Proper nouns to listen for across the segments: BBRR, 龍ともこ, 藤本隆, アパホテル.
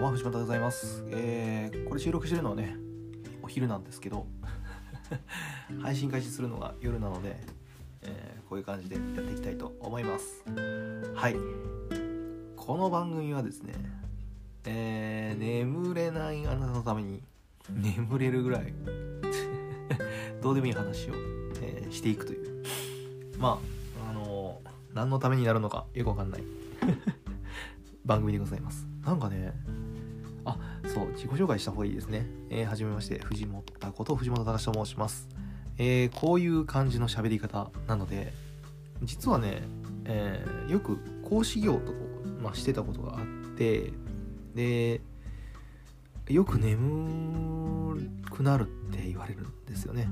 こんばんは、藤本でございます。これ収録してるのはね、お昼なんですけど、配信開始するのが夜なので、こういう感じでやっていきたいと思います。はい。この番組はですね、眠れないあなたのために眠れるぐらいどうでもいい話を、していくという、まあ何のためになるのかよくわかんない番組でございます。なんかね、あ、そう、自己紹介した方がいいですね。はじめまして、藤本こと藤本隆と申します。こういう感じの喋り方なので、実はね、よく講師業とか、してたことがあって、で、よく眠くなるって言われるんですよね。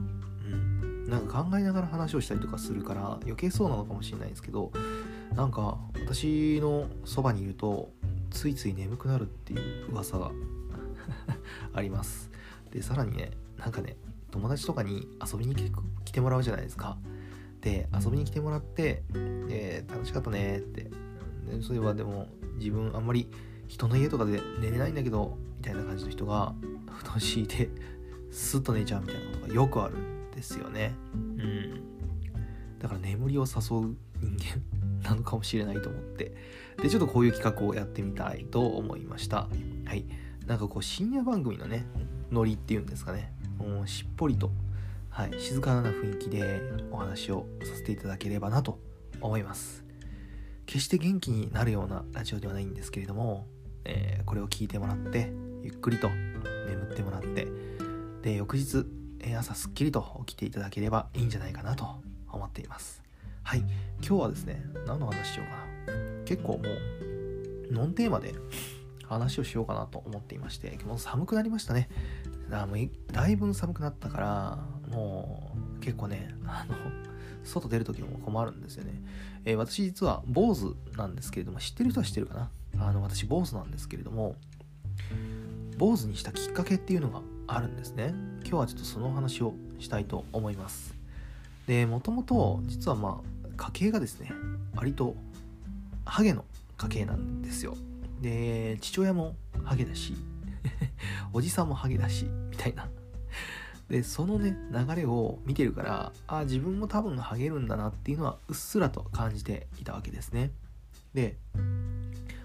なんか考えながら話をしたりとかするから余計そうなのかもしれないんですけど、なんか私のそばにいるとついつい眠くなるっていう噂があります。で、さらにね、なんかね、友達とかに遊びに来てもらうじゃないですか。で、遊びに来てもらって、楽しかったねって、そういえばでも自分あんまり人の家とかで寝れないんだけどみたいな感じの人が布団敷いてスッと寝ちゃうみたいなことがよくあるですよね。だから眠りを誘う人間なのかもしれないと思って、でちょっとこういう企画をやってみたいと思いました。はい。なんかこう深夜番組のね、ノリっていうんですかね、もうしっぽりと、はい、静かな雰囲気でお話をさせていただければなと思います。決して元気になるようなラジオではないんですけれども、これを聞いてもらってゆっくりと眠ってもらって、で翌日朝すっきりと起きていただければいいんじゃないかなと思っています。はい。今日はですね、何の話しようかな。結構もうノンテーマで話をしようかなと思っていまして、もう寒くなりましたね。だいぶ寒くなったから、もう結構ね、外出る時も困るんですよね。私実は坊主なんですけれども、知ってる人は知ってるかな。私坊主なんですけれども、坊主にしたきっかけっていうのがあるんですね。今日はちょっとその話をしたいと思います。で、もともと実は家系がですね、割とハゲの家系なんですよ。で、父親もハゲだしおじさんもハゲだしみたいな。で、そのね、流れを見てるから、あ、自分も多分ハゲるんだなっていうのはうっすらと感じていたわけですね。で、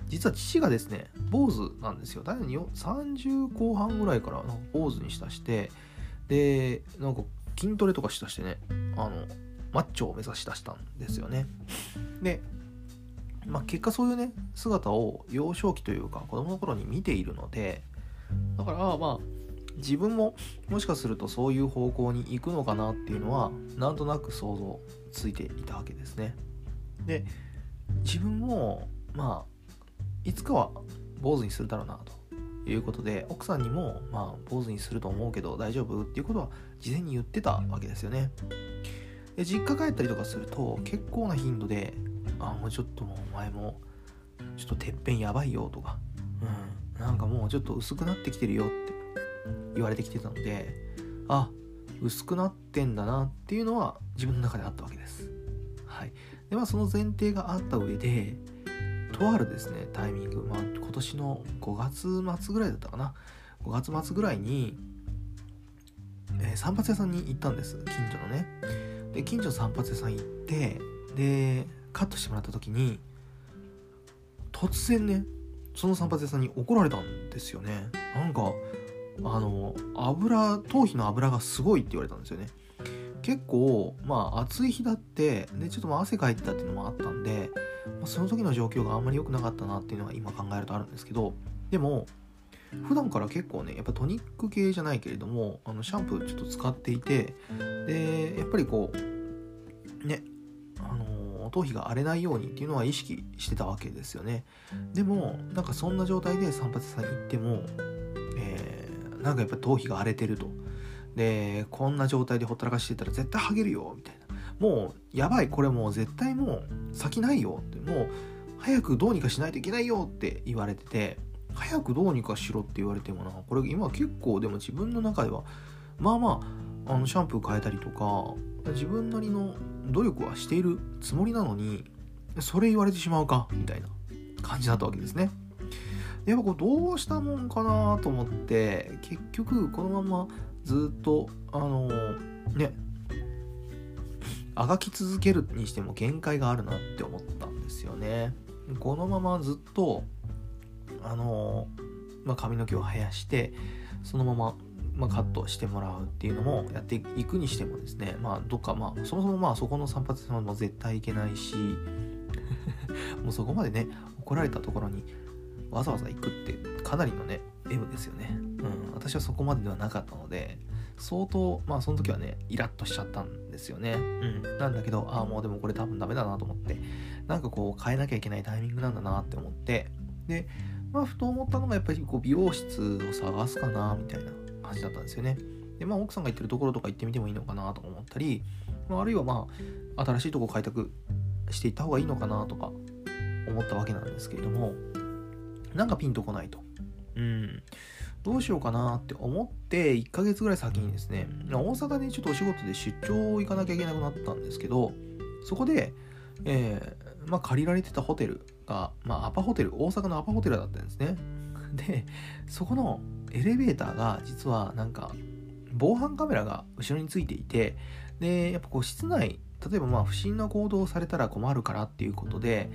実は父がですね、坊主なんですよ。大体30後半ぐらいからなんか坊主にしたして、で、なんか筋トレとかしたしてね、マッチョを目指しだしたんですよね。で、結果そういうね、姿を幼少期というか子供の頃に見ているので、だから自分ももしかするとそういう方向に行くのかなっていうのはなんとなく想像ついていたわけですね。で、自分もいつかは坊主にするだろうなということで、奥さんにも坊主にすると思うけど大丈夫っていうことは事前に言ってたわけですよね。で、実家帰ったりとかすると結構な頻度で、もうちょっともうお前もちょっとてっぺんやばいよとか、なんかもうちょっと薄くなってきてるよって言われてきてたので、あ、薄くなってんだなっていうのは自分の中であったわけです。はい。で、その前提があった上で、とあるですね、タイミング、今年の5月末ぐらいだったかな、5月末ぐらいに、散髪屋さんに行ったんです、近所のね。で、近所の散髪屋さん行って、でカットしてもらった時に突然ね、その散髪屋さんに怒られたんですよね。なんか頭皮の油がすごいって言われたんですよね。結構暑い日だって、でちょっと汗かいてたっていうのもあったんで、その時の状況があんまり良くなかったなっていうのが今考えるとあるんですけど、でも普段から結構ね、やっぱトニック系じゃないけれどもシャンプーちょっと使っていて、でやっぱりこうね、頭皮が荒れないようにっていうのは意識してたわけですよね。でもなんかそんな状態で散髪さんに行っても、なんかやっぱ頭皮が荒れてると。で、こんな状態でほったらかしてたら絶対ハゲるよみたいな、もうやばい、これもう絶対もう先ないよって、もう早くどうにかしないといけないよって言われてて、早くどうにかしろって言われてもな、これ今結構でも自分の中ではシャンプー変えたりとか自分なりの努力はしているつもりなのに、それ言われてしまうかみたいな感じだったわけですね。やっぱこうどうしたもんかなと思って、結局このままずっとあがき続けるにしても限界があるなって思ったんですよね。このままずっと髪の毛を生やしてそのままカットしてもらうっていうのもやっていくにしてもですね、どっかそもそもそこの散髪屋も絶対いけないしもうそこまでね怒られたところにわざわざ行くってかなりのね M ですよね。私はそこまでではなかったので相当その時はねイラッとしちゃったんですよね。なんだけどもうでもこれ多分ダメだなと思って、なんかこう変えなきゃいけないタイミングなんだなって思って、でふと思ったのがやっぱりこう美容室を探すかなみたいな感じだったんですよね。で奥さんが行ってるところとか行ってみてもいいのかなとか思ったり、あるいは新しいところ開拓していった方がいいのかなとか思ったわけなんですけれども、なんかピンとこないと、どうしようかなって思って1ヶ月ぐらい先にですね、大阪でちょっとお仕事で出張行かなきゃいけなくなったんですけど、そこで、借りられてたホテルが、アパホテル、大阪のアパホテルだったんですね。でそこのエレベーターが実はなんか防犯カメラが後ろについていて、でやっぱこう室内、例えば不審な行動をされたら困るからっていうことで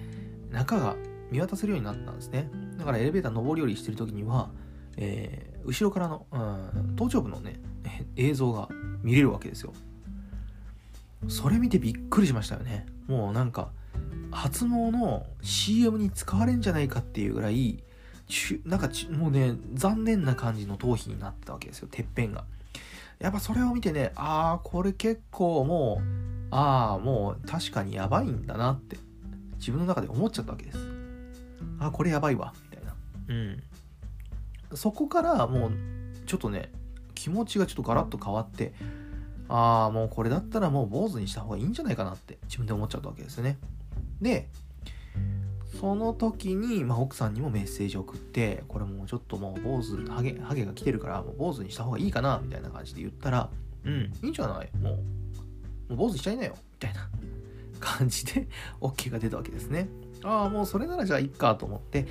中が見渡せるようになったんですね。だからエレベーター上り下りしてる時には、後ろからの頭頂部のね映像が見れるわけですよ。それ見てびっくりしましたよね。もうなんか初詣の CM に使われんじゃないかっていうぐらいもうね残念な感じの頭皮になったわけですよ、てっぺんが。やっぱそれを見てね、これ結構もう確かにやばいんだなって自分の中で思っちゃったわけです。これやばいわみたいな。そこからもうちょっとね気持ちがちょっとガラッと変わって、もうこれだったらもう坊主にした方がいいんじゃないかなって自分で思っちゃったわけですよね。でその時に、奥さんにもメッセージを送って、これもうちょっともう坊主ハゲが来てるからもう坊主にした方がいいかなみたいな感じで言ったら、いいんじゃない、もう坊主にしちゃいなよみたいな感じで OK が出たわけですね。もうそれならじゃあいっかと思って、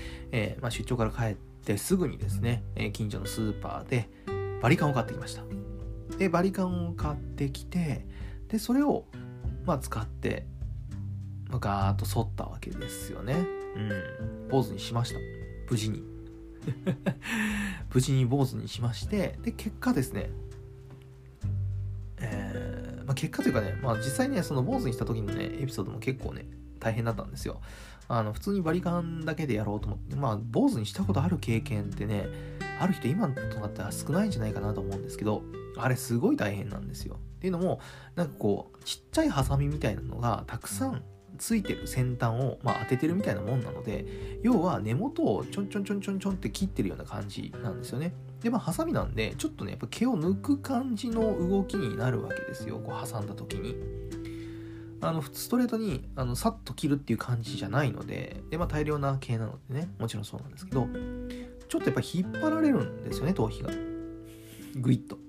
出張から帰ってすぐにですね、近所のスーパーでバリカンを買ってきました。でバリカンを買ってきて、でそれを使ってガーッと剃ったわけですよね。坊主にしました、無事に無事に坊主にしまして、で結果ですね、結果というかね、実際ねその坊主にした時のねエピソードも結構ね大変だったんですよ。普通にバリカンだけでやろうと思って、坊主にしたことある経験ってねある人今となっては少ないんじゃないかなと思うんですけど、あれすごい大変なんですよ。っていうのもなんかこうちっちゃいハサミみたいなのがたくさんついてる先端を、当ててるみたいなもんなので、要は根元をちょんちょんちょんちょんちょんって切ってるような感じなんですよね。でハサミなんでちょっとねやっぱ毛を抜く感じの動きになるわけですよ。こう挟んだ時にストレートにサッと切るっていう感じじゃないので、で大量な毛なのでねもちろんそうなんですけど、ちょっとやっぱ引っ張られるんですよね、頭皮がグイッと。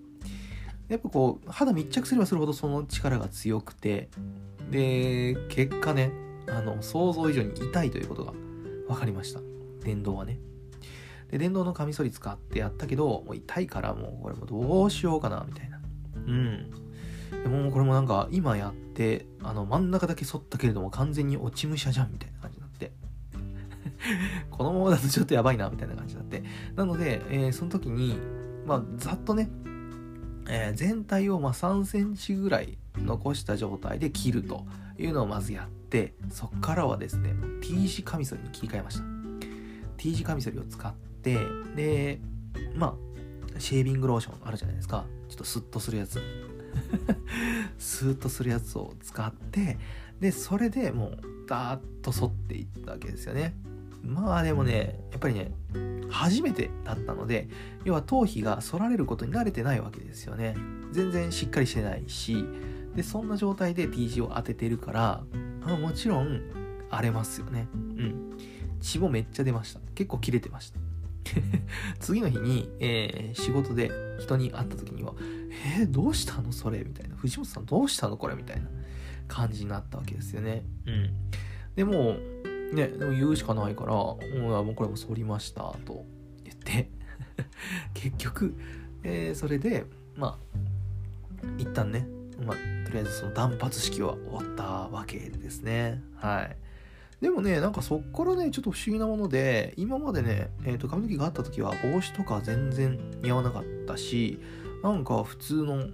やっぱこう肌密着すればするほどその力が強くて、で結果ね想像以上に痛いということが分かりました。電動はね。で電動のカミソリ使ってやったけどもう痛いからもうこれもどうしようかなみたいな。でもこれもなんか今やって真ん中だけ剃ったけれども完全に落ち武者じゃんみたいな感じになってこのままだとちょっとやばいなみたいな感じになって、なので、その時にざっとね、全体を3センチぐらい残した状態で切るというのをまずやって、そっからはですね T 字カミソリに切り替えました。 T 字カミソリを使って、でシェービングローションあるじゃないですか、ちょっとスッとするやつスーッとするやつを使って、でそれでもうダーッと剃っていったわけですよね。でもねやっぱりね初めてだったので、要は頭皮が剃られることに慣れてないわけですよね。全然しっかりしてないし、でそんな状態で T 字を当ててるからもちろん荒れますよね。血もめっちゃ出ました。結構切れてました次の日に、仕事で人に会った時にはどうしたのそれみたいな、藤本さんどうしたのこれみたいな感じになったわけですよね。でもね、でも言うしかないから、もうこれも剃りましたと言って結局、それでまあ一旦ね、とりあえずその断髪式は終わったわけですね。はい。でもね、なんかそっからね、ちょっと不思議なもので、今までね、髪の毛があった時は帽子とか全然似合わなかったし、なんか普通の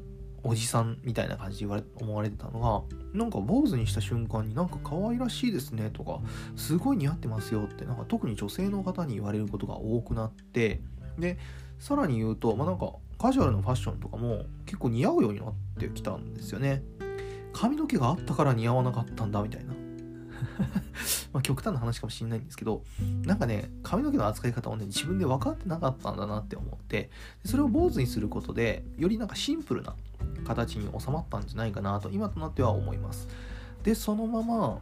おじさんみたいな感じで思われてたのが、なんか坊主にした瞬間になんか可愛らしいですねとか、すごい似合ってますよって、なんか特に女性の方に言われることが多くなって、でさらに言うと、なんかカジュアルのファッションとかも結構似合うようになってきたんですよね。髪の毛があったから似合わなかったんだみたいな極端な話かもしれないんですけど、なんかね、髪の毛の扱い方をね、自分で分かってなかったんだなって思って、それを坊主にすることでよりなんかシンプルな形に収まったんじゃないかなと今となっては思います。でそのまま、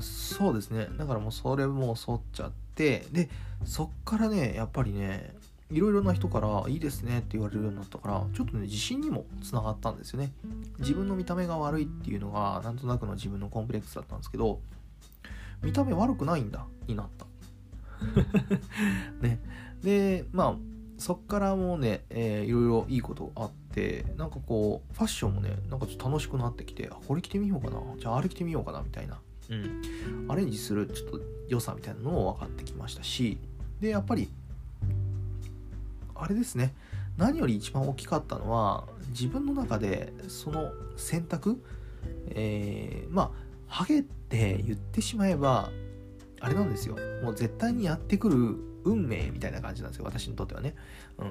そうですね、だからもうそれも剃っちゃって、でそっからね、やっぱりね、いろいろな人からいいですねって言われるようになったから、ちょっとね、自信にもつながったんですよね。自分の見た目が悪いっていうのがなんとなくの自分のコンプレックスだったんですけど、見た目悪くないんだになったね。でそっからもうね、いろいろいいことあって、なんかこうファッションもね、なんかちょっと楽しくなってきて、あ、これ着てみようかな、じゃああれ着てみようかなみたいな、アレンジするちょっと良さみたいなのも分かってきましたし、でやっぱりあれですね、何より一番大きかったのは、自分の中でその選択、ハゲって言ってしまえばあれなんですよ、もう絶対にやってくる運命みたいな感じなんですよ、私にとってはね、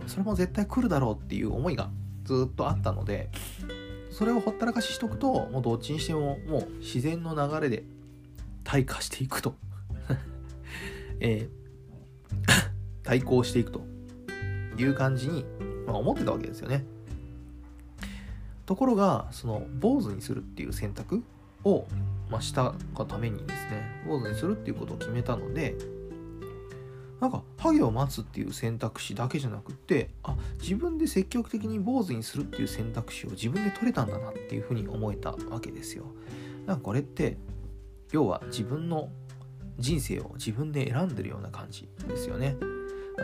それも絶対来るだろうっていう思いがずっとあったので、それをほったらかししとくと、もうどっちにしてももう自然の流れで退化していくと、対抗していくという感じに、思ってたわけですよね。ところが、その坊主にするっていう選択を、したがためにですね、坊主にするっていうことを決めたので、なんかハゲを待つっていう選択肢だけじゃなくて、自分で積極的に坊主にするっていう選択肢を自分で取れたんだなっていうふうに思えたわけですよ。なんかこれって要は自分の人生を自分で選んでるような感じですよね。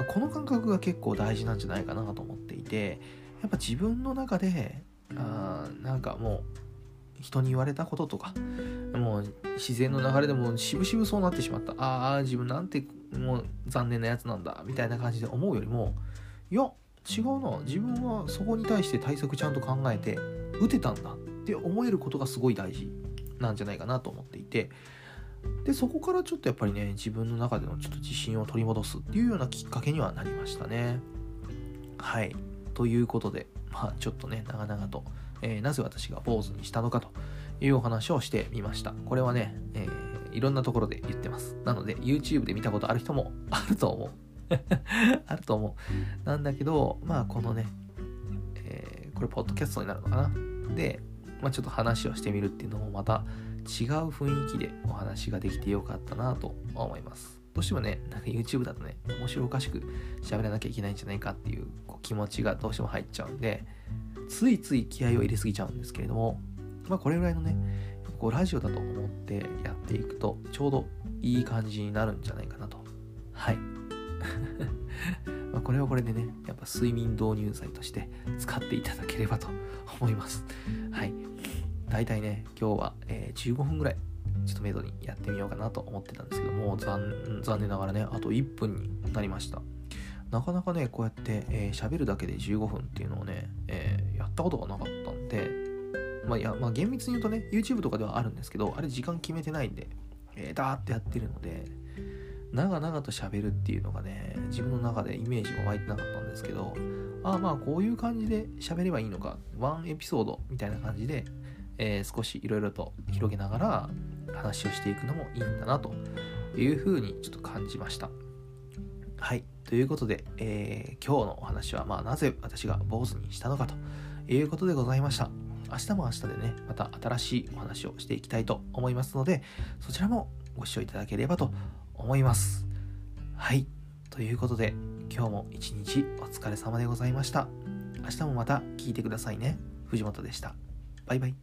この感覚が結構大事なんじゃないかなと思っていて、やっぱ自分の中でなんかもう人に言われたこととか、もう自然の流れでもしぶしぶそうなってしまった、自分なんてもう残念なやつなんだみたいな感じで思うよりも、いや違うな、自分はそこに対して対策ちゃんと考えて打てたんだって思えることがすごい大事なんじゃないかなと思っていて、でそこからちょっとやっぱりね、自分の中でのちょっと自信を取り戻すっていうようなきっかけにはなりましたね。はい。ということで、ちょっとね、長々と、なぜ私が坊主にしたのかというお話をしてみました。これはね、いろんなところで言ってます。なので YouTube で見たことある人もあると思うあると思うなんだけど、このね、これポッドキャストになるのかな。で、ちょっと話をしてみるっていうのもまた違う雰囲気でお話ができてよかったなと思います。どうしてもね、なんか YouTube だとね、面白おかしく喋らなきゃいけないんじゃないかっていう、気持ちがどうしても入っちゃうんで、ついつい気合を入れすぎちゃうんですけれども、これぐらいのね、ラジオだと思ってやっていくとちょうどいい感じになるんじゃないかなと。はいこれはこれでね、やっぱ睡眠導入剤として使っていただければと思います。はい。だいたいね、今日は、15分ぐらいちょっとメドにやってみようかなと思ってたんですけども、残念ながらね、あと1分になりました。なかなかね、こうやって喋るだけで15分っていうのをね、やったことがなかったんで、厳密に言うとね、 YouTube とかではあるんですけど、あれ時間決めてないんで、ダーってやってるので、長々と喋るっていうのがね、自分の中でイメージが湧いてなかったんですけど、こういう感じで喋ればいいのか、ワンエピソードみたいな感じで、少しいろいろと広げながら話をしていくのもいいんだなというふうにちょっと感じました。はい。ということで、今日のお話は、なぜ私が坊主にしたのかということでございました。明日も明日でね、また新しいお話をしていきたいと思いますので、そちらもご視聴いただければと思います。はい。ということで、今日も一日お疲れ様でございました。明日もまた聞いてくださいね。藤本でした。バイバイ。